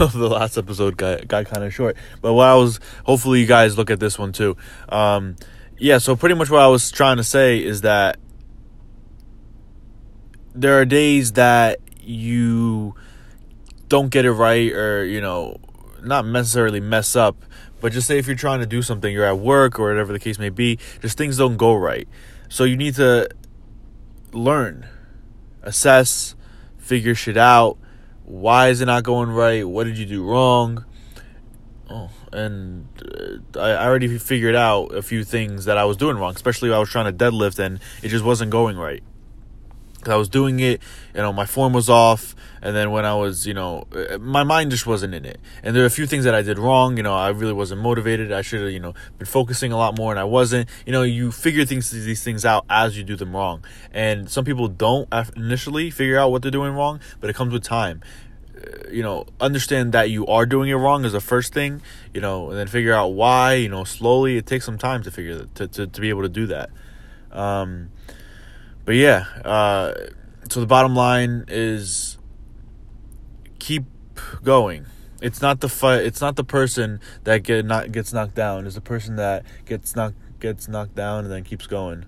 of the last episode got kind of short. But hopefully you guys look at this one too. Yeah, so pretty much what I was trying to say is that there are days that you don't get it right, or, you know, not necessarily mess up, but just say if you're trying to do something, you're at work or whatever the case may be, just things don't go right. So you need to learn, assess, figure shit out. Why is it not going right? What did you do wrong? Oh, and I already figured out a few things that I was doing wrong, especially when I was trying to deadlift and it just wasn't going right. I was doing it, you know, my form was off, and then when I was, you know, my mind just wasn't in it, and there are a few things that I did wrong. You know, I really wasn't motivated. I should have, you know, been focusing a lot more, and I wasn't. You know, you figure these things out as you do them wrong, and some people don't initially figure out what they're doing wrong, but it comes with time. You know, understand that you are doing it wrong is the first thing, you know, and then figure out why. You know, slowly, it takes some time to figure that, to be able to do that. But yeah, so the bottom line is keep going. It's not the fight. It's not the person that gets knocked down. It's the person that gets knocked down and then keeps going.